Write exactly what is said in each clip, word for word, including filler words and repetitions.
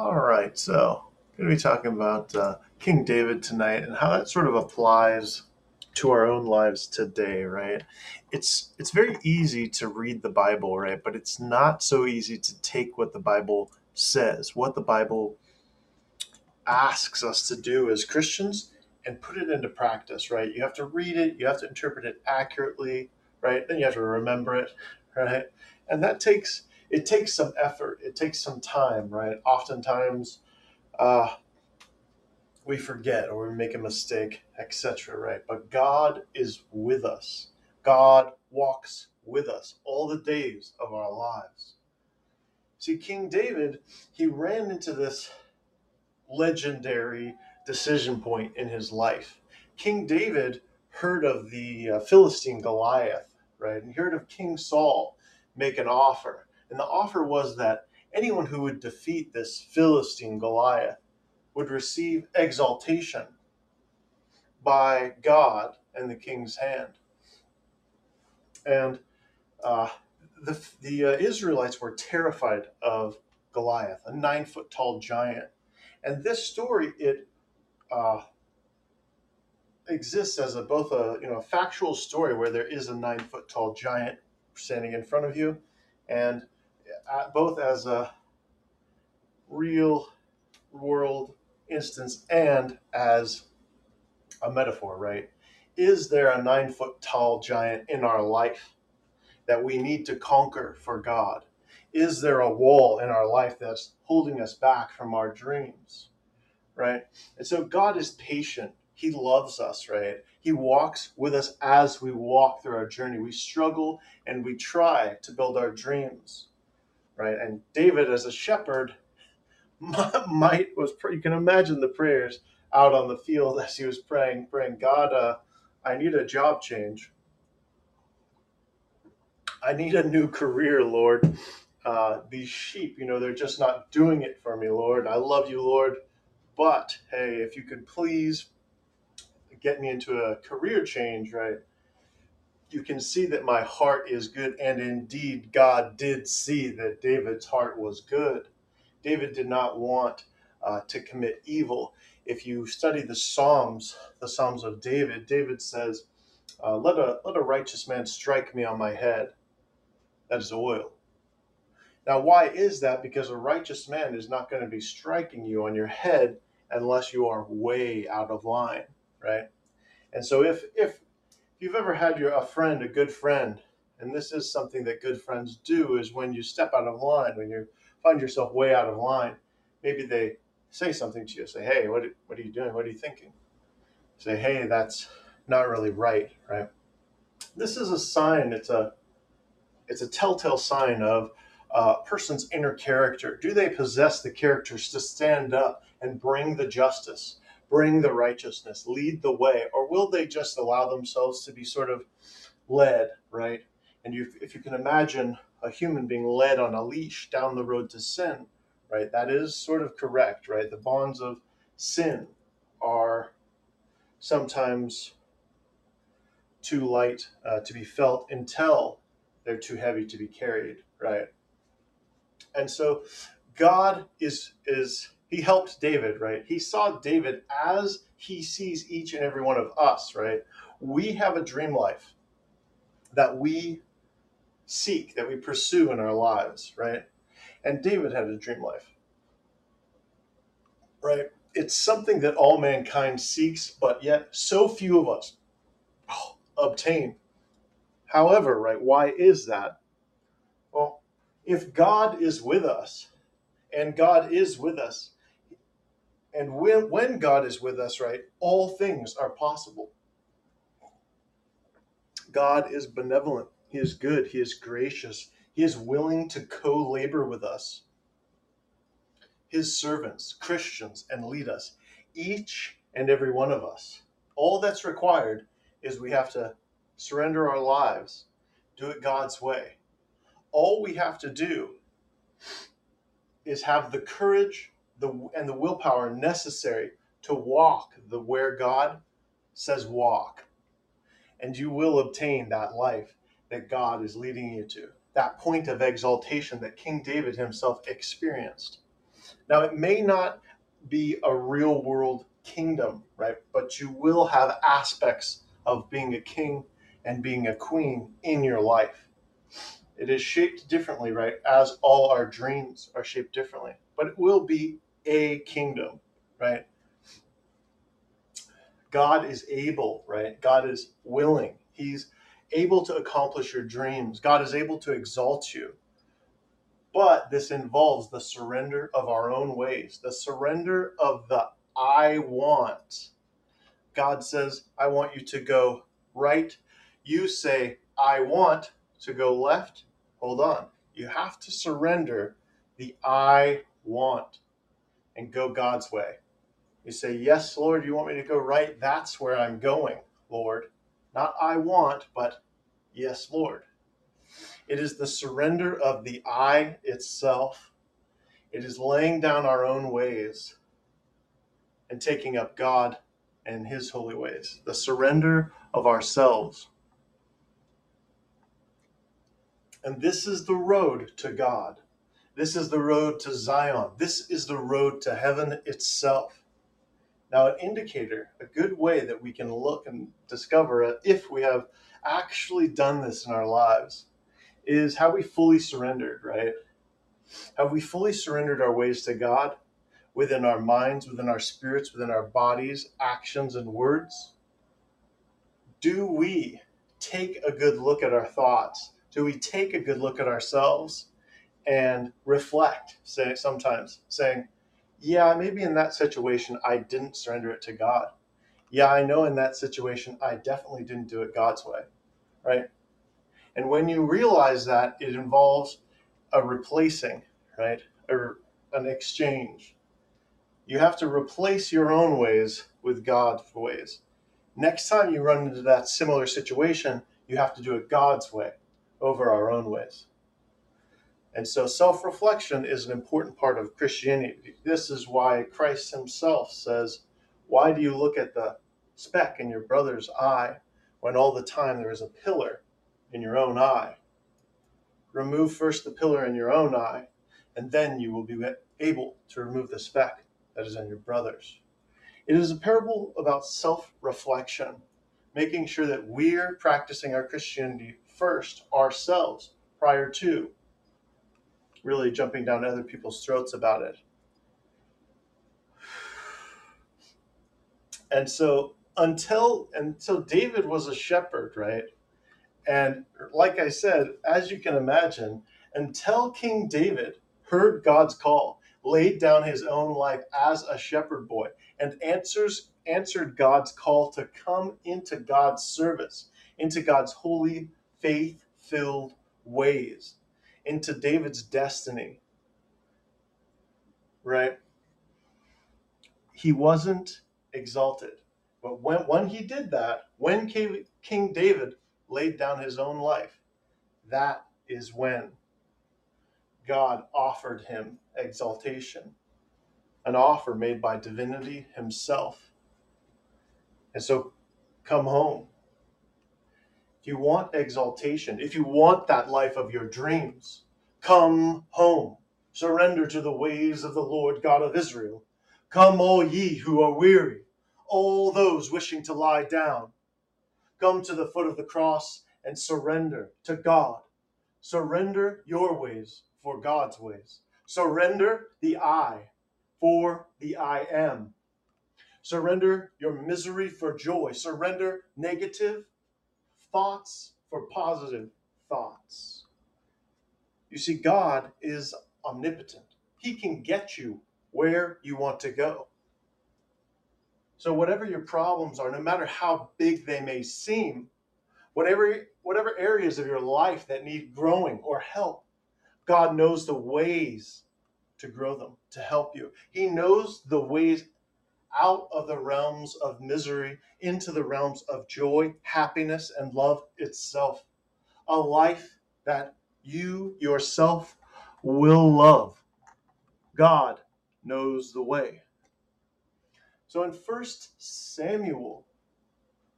All right, so I'm going to be talking about uh, King David tonight and how that sort of applies to our own lives today, right? It's it's very easy to read the Bible, right? But it's not so easy to take what the Bible says, what the Bible asks us to do as Christians and put it into practice, right? You have to read it, you have to interpret it accurately, right? Then you have to remember it, right? And that takes... It takes some effort. It takes some time, right? Oftentimes, uh, we forget or we make a mistake, et cetera, right? But God is with us. God walks with us all the days of our lives. See, King David, he ran into this legendary decision point in his life. King David heard of the uh, Philistine Goliath, right? And he heard of King Saul make an offer. And the offer was that anyone who would defeat this Philistine Goliath would receive exaltation by God and the king's hand. And uh, the, the uh, Israelites were terrified of Goliath, a nine-foot-tall giant. And this story, it uh, exists as a, both a you know a factual story where there is a nine-foot-tall giant standing in front of you, and both as a real world instance and as a metaphor, right? Is there a nine foot tall giant in our life that we need to conquer for God? Is there a wall in our life that's holding us back from our dreams, right? And so God is patient. He loves us, right? He walks with us as we walk through our journey. We struggle and we try to build our dreams, right? And David, as a shepherd, might was you can imagine the prayers out on the field as he was praying, praying, God, uh, I need a job change. I need a new career, Lord. Uh, these sheep, you know, they're just not doing it for me, Lord. I love you, Lord. But, hey, if you could please get me into a career change, right? You can see that my heart is good. And indeed, God did see that David's heart was good. David did not want uh, to commit evil. If you study the Psalms, the Psalms of David, David says, uh, let a, let a righteous man strike me on my head. That is oil. Now, why is that? Because a righteous man is not going to be striking you on your head unless you are way out of line. Right. And so if if you've ever had your a friend, a good friend, and this is something that good friends do, is when you step out of line, when you find yourself way out of line, maybe they say something to you, say, hey, what, what are you doing? What are you thinking? Say, hey, that's not really right. Right. This is a sign. It's a it's a telltale sign of a person's inner character. Do they possess the characters to stand up and bring the justice? Bring the righteousness, lead the way, or will they just allow themselves to be sort of led, right? And you, if you can imagine a human being led on a leash down the road to sin, right? That is sort of correct, right? The bonds of sin are sometimes too light uh, to be felt until they're too heavy to be carried, right? And so God is is... He helped David, right? He saw David as he sees each and every one of us, right? We have a dream life that we seek, that we pursue in our lives, right? And David had a dream life, right? It's something that all mankind seeks, but yet so few of us obtain. However, right, why is that? Well, if God is with us, and God is with us, and when, when God is with us, right, all things are possible. God is benevolent. He is good. He is gracious. He is willing to co-labor with us, his servants, Christians, and lead us, each and every one of us. All that's required is we have to surrender our lives, do it God's way. All we have to do is have the courage the and the willpower necessary to walk the where God says walk. And you will obtain that life that God is leading you to, that point of exaltation that King David himself experienced. Now, it may not be a real world kingdom, right? But you will have aspects of being a king and being a queen in your life. It is shaped differently, right? As all our dreams are shaped differently, but it will be a kingdom, right? God is able, right? God is willing. He's able to accomplish your dreams. God is able to exalt you. But this involves the surrender of our own ways, the surrender of the I want. God says, I want you to go right. You say, I want to go left. Hold on. You have to surrender the I want and go God's way. You say, yes, Lord, you want me to go right? That's where I'm going, Lord. Not I want, but yes, Lord. It is the surrender of the I itself. It is laying down our own ways and taking up God and his holy ways. The surrender of ourselves. And this is the road to God. This is the road to Zion. This is the road to heaven itself. Now, an indicator, a good way that we can look and discover if we have actually done this in our lives is how we fully surrendered, right? Have we fully surrendered our ways to God within our minds, within our spirits, within our bodies, actions, and words? Do we take a good look at our thoughts? Do we take a good look at ourselves and reflect, say, sometimes saying, yeah, maybe in that situation, I didn't surrender it to God. Yeah, I know in that situation, I definitely didn't do it God's way, right? And when you realize that, it involves a replacing, right? Or an exchange. You have to replace your own ways with God's ways. Next time you run into that similar situation, you have to do it God's way over our own ways. And so self-reflection is an important part of Christianity. This is why Christ himself says, why do you look at the speck in your brother's eye when all the time there is a pillar in your own eye? Remove first the pillar in your own eye, and then you will be able to remove the speck that is in your brother's. It is a parable about self-reflection, making sure that we're practicing our Christianity first ourselves prior to really jumping down other people's throats about it. And so until until David was a shepherd, right? And like I said, as you can imagine, until King David heard God's call, laid down his own life as a shepherd boy, and answers answered God's call to come into God's service, into God's holy, faith-filled ways, into David's destiny, right? He wasn't exalted. But when, when he did that, when King David laid down his own life, that is when God offered him exaltation, an offer made by divinity himself. And so come home. You want exaltation, if you want that life of your dreams, come home. Surrender to the ways of the Lord God of Israel. Come, all ye who are weary, all those wishing to lie down. Come to the foot of the cross and surrender to God. Surrender your ways for God's ways. Surrender the I for the I am. Surrender your misery for joy. Surrender negative thoughts for positive thoughts. You see, God is omnipotent. He can get you where you want to go. So whatever your problems are, no matter how big they may seem, whatever, whatever areas of your life that need growing or help, God knows the ways to grow them, to help you. He knows the ways out of the realms of misery, into the realms of joy, happiness, and love itself. A life that you yourself will love. God knows the way. So in First Samuel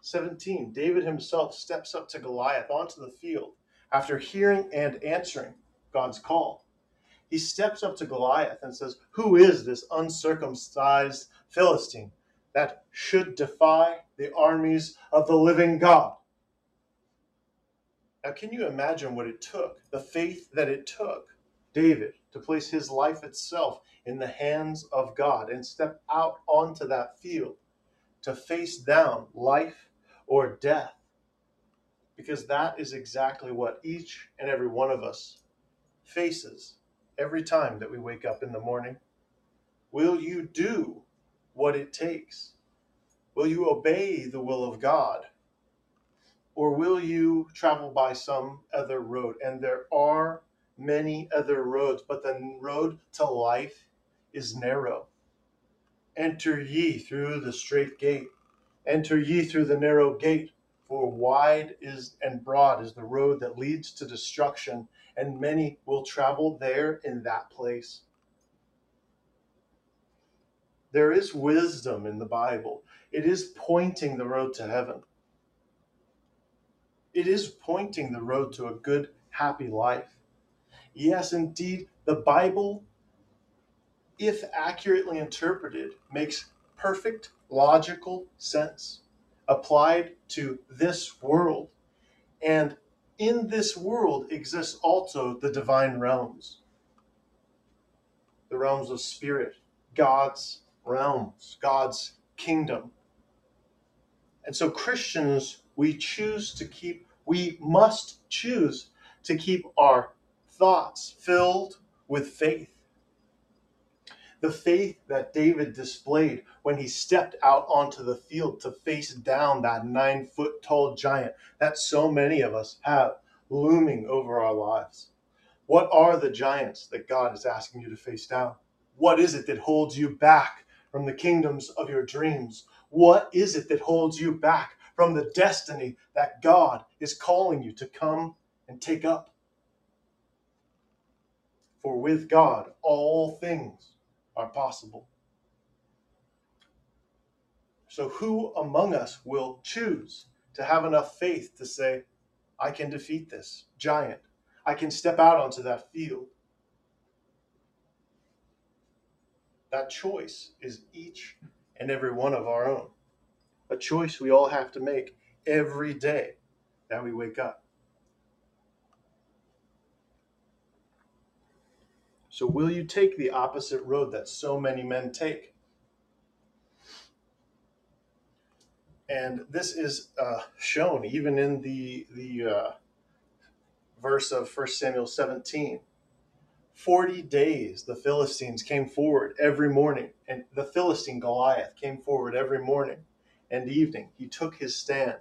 seventeen, David himself steps up to Goliath onto the field after hearing and answering God's call. he steps up to Goliath and says, who is this uncircumcised Philistine that should defy the armies of the living God? Now, can you imagine what it took, the faith that it took David to place his life itself in the hands of God and step out onto that field to face down life or death? Because that is exactly what each and every one of us faces every time that we wake up in the morning. Will you do what it takes? Will you obey the will of God? Or will you travel by some other road? And there are many other roads, but the road to life is narrow. Enter ye through the strait gate. Enter ye through the narrow gate. For wide is and broad is the road that leads to destruction, and many will travel there in that place. There is wisdom in the Bible. It is pointing the road to heaven. It is pointing the road to a good, happy life. Yes, indeed, the Bible, if accurately interpreted, makes perfect logical sense applied to this world. And in this world exists also the divine realms, the realms of spirit, God's realms, God's kingdom. And so Christians, we choose to keep, we must choose to keep our thoughts filled with faith. The faith that David displayed when he stepped out onto the field to face down that nine-foot-tall giant that so many of us have looming over our lives. What are the giants that God is asking you to face down? What is it that holds you back from the kingdoms of your dreams? What is it that holds you back from the destiny that God is calling you to come and take up? For with God, all things are possible. So who among us will choose to have enough faith to say, I can defeat this giant. I can step out onto that field. That choice is each and every one of our own. A choice we all have to make every day that we wake up. So will you take the opposite road that so many men take? And this is uh, shown even in the, the uh, verse of First Samuel seventeen. Forty days the Philistines came forward every morning, and the Philistine Goliath came forward every morning and evening. He took his stand.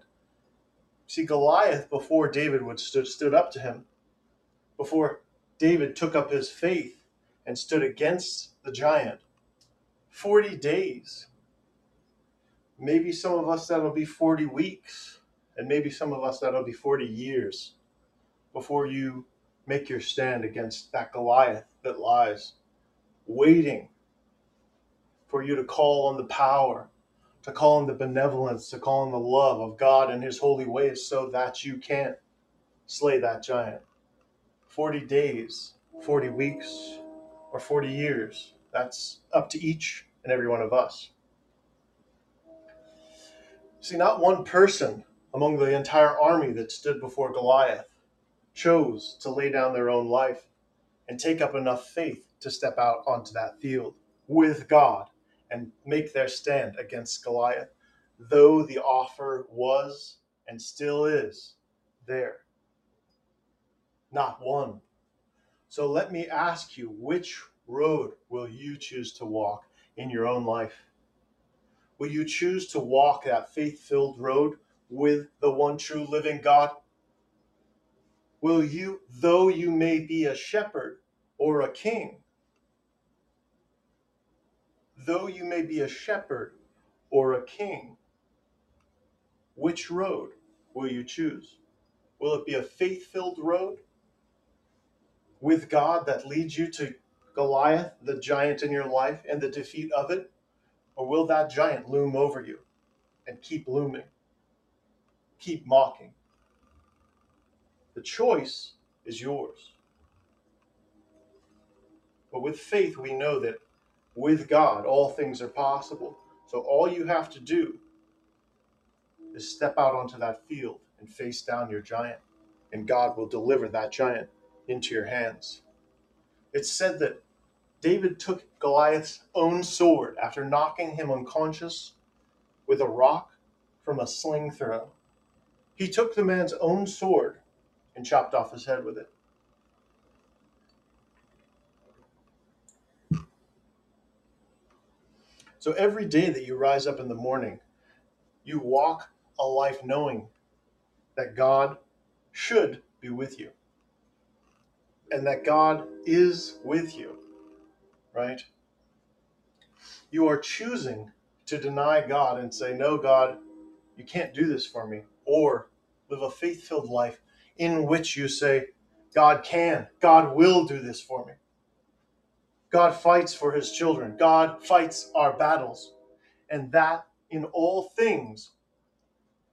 See, Goliath, before David would stood, stood up to him, before David took up his faith and stood against the giant. forty days. Maybe some of us that'll be forty weeks. And maybe some of us that'll be forty years before you make your stand against that Goliath that lies waiting for you to call on the power, to call on the benevolence, to call on the love of God and his holy ways so that you can slay that giant. forty days, forty weeks, or forty years. That's up to each and every one of us. See, not one person among the entire army that stood before Goliath chose to lay down their own life and take up enough faith to step out onto that field with God and make their stand against Goliath, though the offer was and still is there. Not one. So let me ask you, which road will you choose to walk in your own life? Will you choose to walk that faith-filled road with the one true living God? Will you, though you may be a shepherd or a king, though you may be a shepherd or a king, which road will you choose? Will it be a faith-filled road with God that leads you to Goliath, the giant in your life, and the defeat of it? Or will that giant loom over you and keep looming, keep mocking? The choice is yours. But with faith, we know that with God, all things are possible. So all you have to do is step out onto that field and face down your giant, and God will deliver that giant into your hands. It's said that David took Goliath's own sword after knocking him unconscious with a rock from a sling throw. He took the man's own sword and chopped off his head with it. So every day that you rise up in the morning, you walk a life knowing that God should be with you and that God is with you, right? You are choosing to deny God and say, no, God, you can't do this for me, or live a faith-filled life in which you say, God can, God will do this for me. God fights for his children. God fights our battles. And that in all things,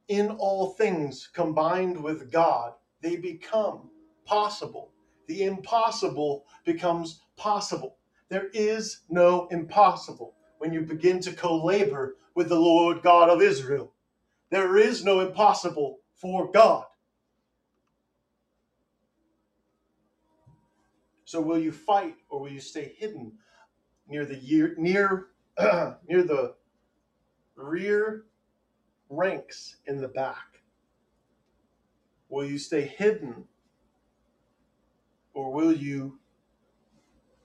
in all things combined with God, they become possible. The impossible becomes possible. There is no impossible when you begin to co-labor with the Lord God of Israel. There is no impossible for God. So will you fight, or will you stay hidden near the year, near near the rear ranks in the back? Will you stay hidden, or will you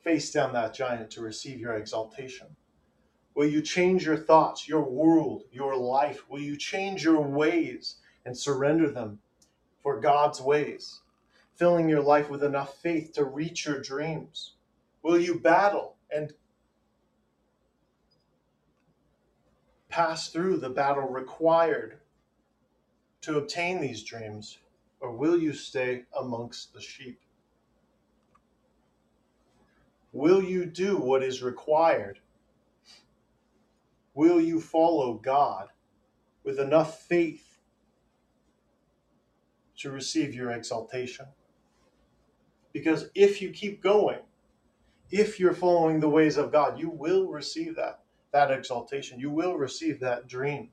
face down that giant to receive your exaltation? Will you change your thoughts, your world, your life? Will you change your ways and surrender them for God's ways, filling your life with enough faith to reach your dreams? Will you battle and pass through the battle required to obtain these dreams, or will you stay amongst the sheep? Will you do what is required? Will you follow God with enough faith to receive your exaltation? Because if you keep going, if you're following the ways of God, you will receive that, that exaltation. You will receive that dream.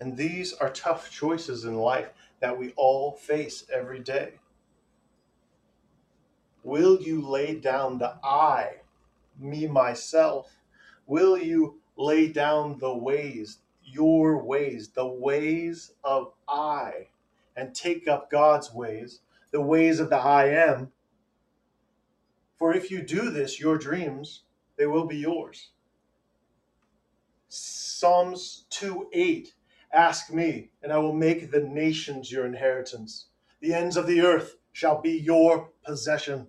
And these are tough choices in life that we all face every day. Will you lay down the I, me, myself? Will you lay down the ways, your ways, the ways of I, and take up God's ways, the ways of the I am? For if you do this, your dreams, they will be yours. Psalms two eight, ask me, and I will make the nations your inheritance. The ends of the earth shall be your possession.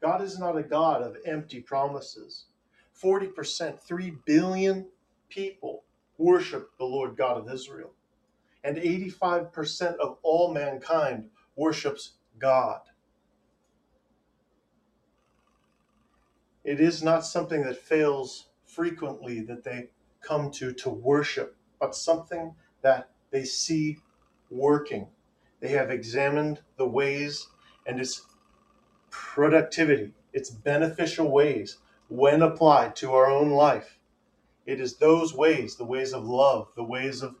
God is not a God of empty promises. forty percent, three billion people worship the Lord God of Israel. And eighty-five percent of all mankind worships God. It is not something that fails frequently that they come to to worship, but something that they see working. They have examined the ways and its productivity, its beneficial ways, when applied to our own life. It is those ways, the ways of love, the ways of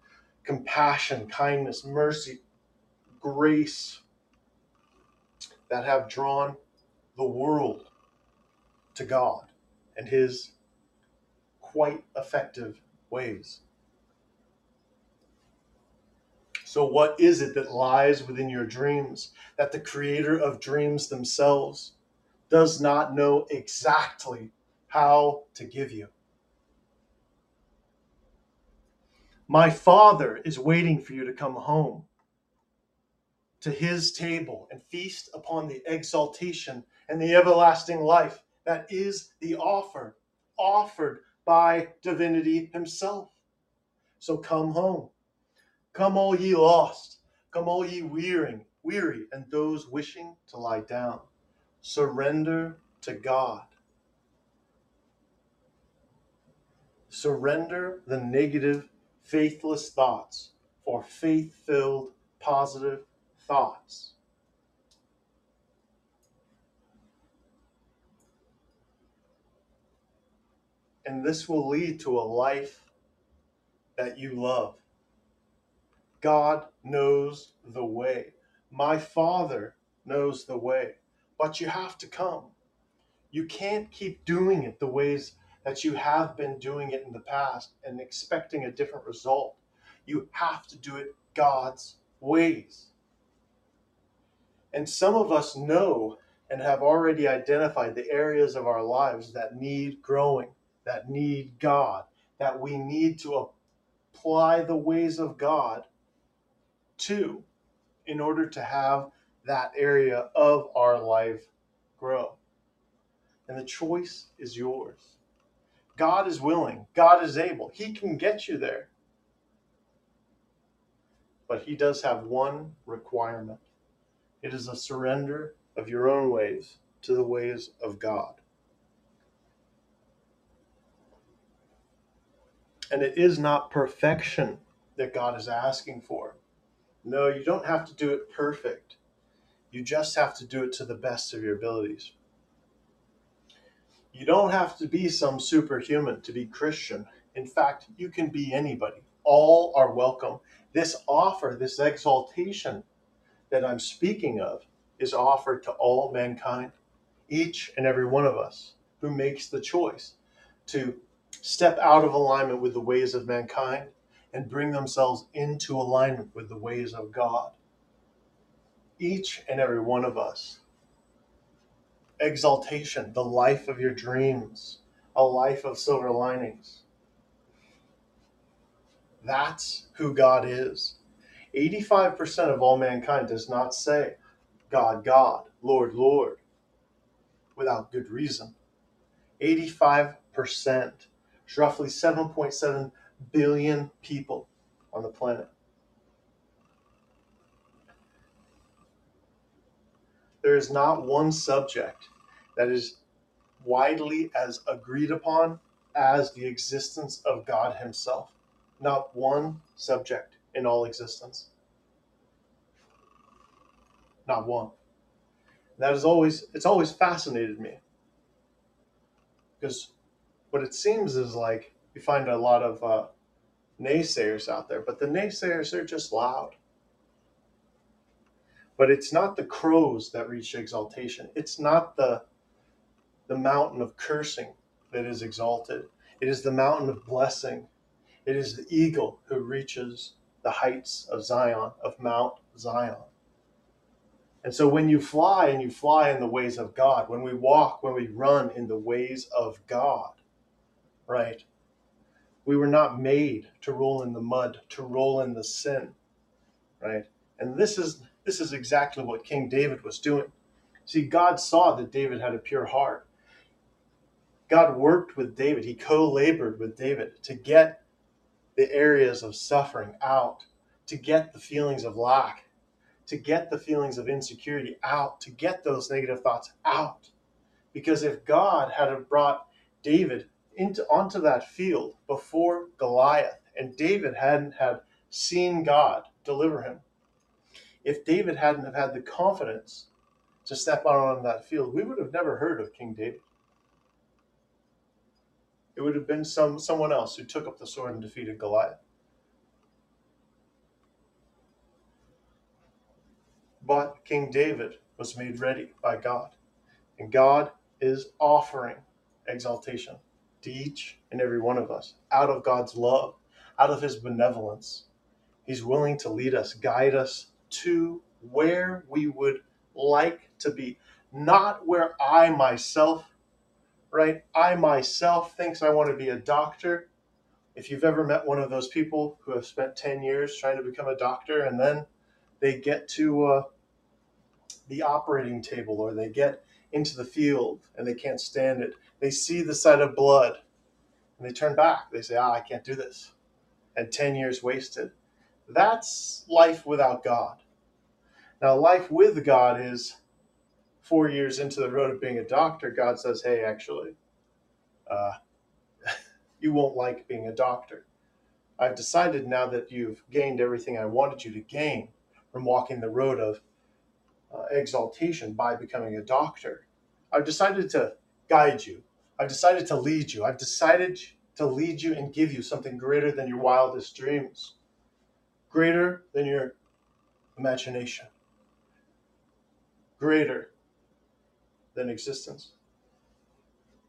compassion, kindness, mercy, grace, that have drawn the world to God and his quite effective ways. So what is it that lies within your dreams that the creator of dreams themselves does not know exactly how to give you? My Father is waiting for you to come home to his table and feast upon the exaltation and the everlasting life that is the offer offered by divinity himself. So come home. Come all ye lost, come all ye wearying, weary, and those wishing to lie down. Surrender to God. Surrender the negative, faithless thoughts or faith-filled positive thoughts. And this will lead to a life that you love. God knows the way. My Father knows the way. But you have to come. You can't keep doing it the ways that you have been doing it in the past and expecting a different result. You have to do it God's ways. And some of us know and have already identified the areas of our lives that need growing, that need God, that we need to apply the ways of God to in order to have that area of our life grow. And the choice is yours. God is willing. God is able. He can get you there. But he does have one requirement. It is a surrender of your own ways to the ways of God. And it is not perfection that God is asking for. No, you don't have to do it perfect. You just have to do it to the best of your abilities. You don't have to be some superhuman to be Christian. In fact, you can be anybody. All are welcome. This offer, this exaltation that I'm speaking of, is offered to all mankind, each and every one of us who makes the choice to step out of alignment with the ways of mankind and bring themselves into alignment with the ways of God. Each and every one of us. Exaltation, the life of your dreams, a life of silver linings. That's who God is. eighty-five percent of all mankind does not say, God, God, Lord, Lord, without good reason. eighty-five percent, roughly seven point seven billion people on the planet. There is not one subject that is widely as agreed upon as the existence of God himself. Not one subject in all existence. Not one. That is always, it's always fascinated me. Because what it seems is like you find a lot of uh, naysayers out there, but the naysayers are just loud. But it's not the crows that reach exaltation. It's not the, the mountain of cursing that is exalted. It is the mountain of blessing. It is the eagle who reaches the heights of Zion, of Mount Zion. And so when you fly and you fly in the ways of God, when we walk, when we run in the ways of God, right? We were not made to roll in the mud, to roll in the sin, right? And this is... This is exactly what King David was doing. See, God saw that David had a pure heart. God worked with David. He co-labored with David to get the areas of suffering out, to get the feelings of lack, to get the feelings of insecurity out, to get those negative thoughts out. Because if God had brought David into onto that field before Goliath, and David hadn't had seen God deliver him, if David hadn't have had the confidence to step out on that field, we would have never heard of King David. It would have been some someone else who took up the sword and defeated Goliath. But King David was made ready by God. And God is offering exaltation to each and every one of us out of God's love, out of his benevolence. He's willing to lead us, guide us, to where we would like to be, not where I myself, right? I myself thinks I want to be a doctor. If you've ever met one of those people who have spent ten years trying to become a doctor and then they get to uh, the operating table or they get into the field and they can't stand it. They see the sight of blood and they turn back. They say, ah, I can't do this. And ten years wasted. That's life without God. Now, life with God is four years into the road of being a doctor. God says, hey, actually, uh, you won't like being a doctor. I've decided now that you've gained everything I wanted you to gain from walking the road of uh, exaltation by becoming a doctor. I've decided to guide you. I've decided to lead you. I've decided to lead you and give you something greater than your wildest dreams, greater than your imagination, greater than existence.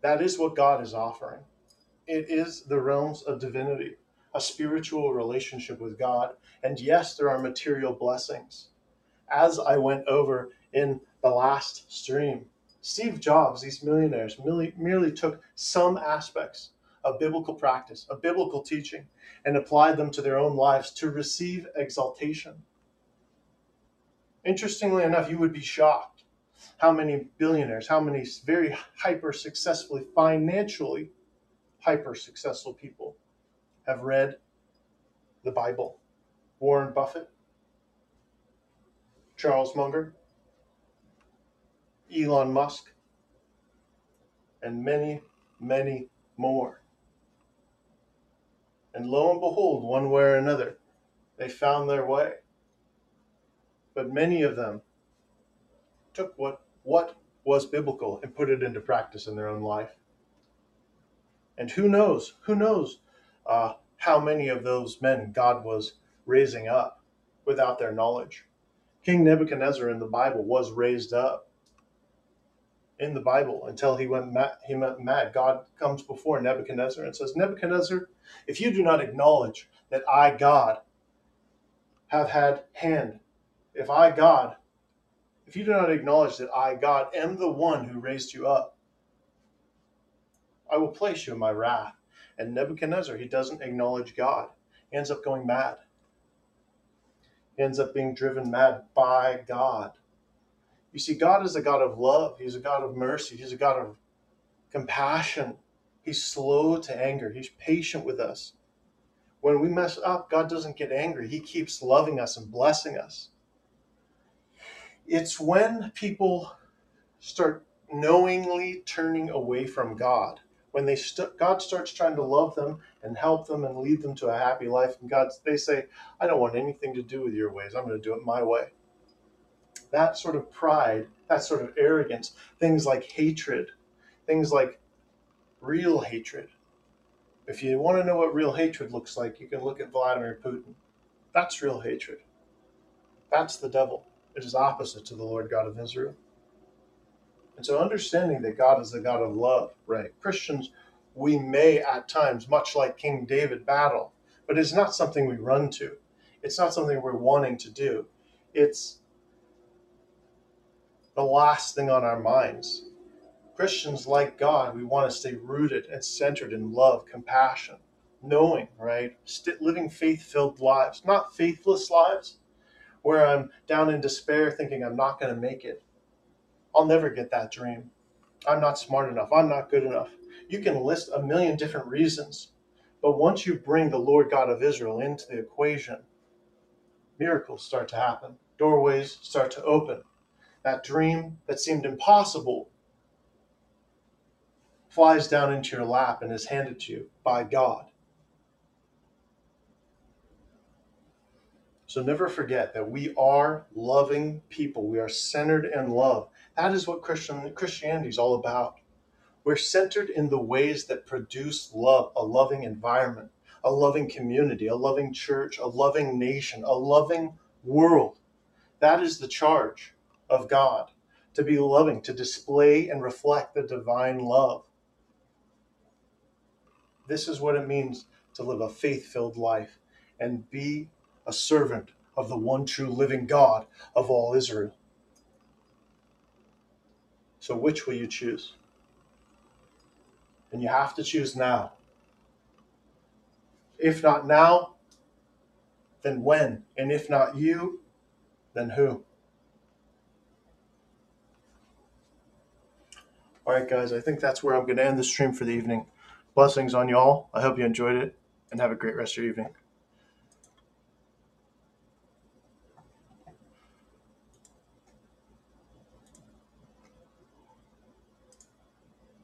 That is what God is offering. It is the realms of divinity, a spiritual relationship with God. And yes, there are material blessings. As I went over in the last stream, Steve Jobs, these millionaires, merely, merely took some aspects of biblical practice, of biblical teaching, and applied them to their own lives to receive exaltation. Interestingly enough, you would be shocked how many billionaires, how many very hyper-successfully, financially hyper-successful people have read the Bible. Warren Buffett, Charles Munger, Elon Musk, and many, many more. And lo and behold, one way or another, they found their way. But many of them took what, what was biblical and put it into practice in their own life. And who knows, who knows uh, how many of those men God was raising up without their knowledge. King Nebuchadnezzar in the Bible was raised up in the Bible until he went mad, he went mad. God comes before Nebuchadnezzar and says, Nebuchadnezzar, if you do not acknowledge that I, God, have had hand, if I, God, if you do not acknowledge that I, God, am the one who raised you up, I will place you in my wrath. And Nebuchadnezzar, he doesn't acknowledge God. He ends up going mad. He ends up being driven mad by God. You see, God is a God of love. He's a God of mercy. He's a God of compassion. He's slow to anger. He's patient with us. When we mess up, God doesn't get angry. He keeps loving us and blessing us. It's when people start knowingly turning away from God, when they st- God starts trying to love them and help them and lead them to a happy life, and God, they say, I don't want anything to do with your ways. I'm going to do it my way. That sort of pride, that sort of arrogance, things like hatred, things like real hatred. If you want to know what real hatred looks like, you can look at Vladimir Putin. That's real hatred. That's the devil. It is opposite to the Lord God of Israel. And so understanding that God is the God of love, right? Christians, we may at times, much like King David, battle, but it's not something we run to. It's not something we're wanting to do. It's the last thing on our minds. Christians, like God, we want to stay rooted and centered in love, compassion, knowing, right? Living faith-filled lives, not faithless lives, where I'm down in despair thinking I'm not going to make it. I'll never get that dream. I'm not smart enough. I'm not good enough. You can list a million different reasons, but once you bring the Lord God of Israel into the equation, miracles start to happen. Doorways start to open. That dream that seemed impossible flies down into your lap and is handed to you by God. So never forget that we are loving people. We are centered in love. That is what Christian, Christianity is all about. We're centered in the ways that produce love, a loving environment, a loving community, a loving church, a loving nation, a loving world. That is the charge of God, to be loving, to display and reflect the divine love. This is what it means to live a faith-filled life and be a servant of the one true living God of all Israel. So which will you choose? And you have to choose now. If not now, then when? And if not you, then who? All right, guys, I think that's where I'm going to end the stream for the evening. Blessings on you all. I hope you enjoyed it, and have a great rest of your evening.